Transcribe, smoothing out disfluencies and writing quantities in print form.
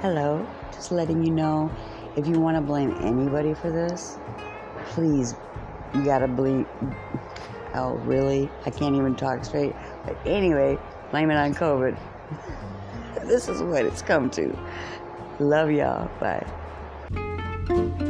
hello. Just letting you know, if you want to blame anybody for this, please, you gotta blame. Oh, really? I can't even talk straight. But anyway, blame it on COVID. This is what it's come to. Love y'all. Bye.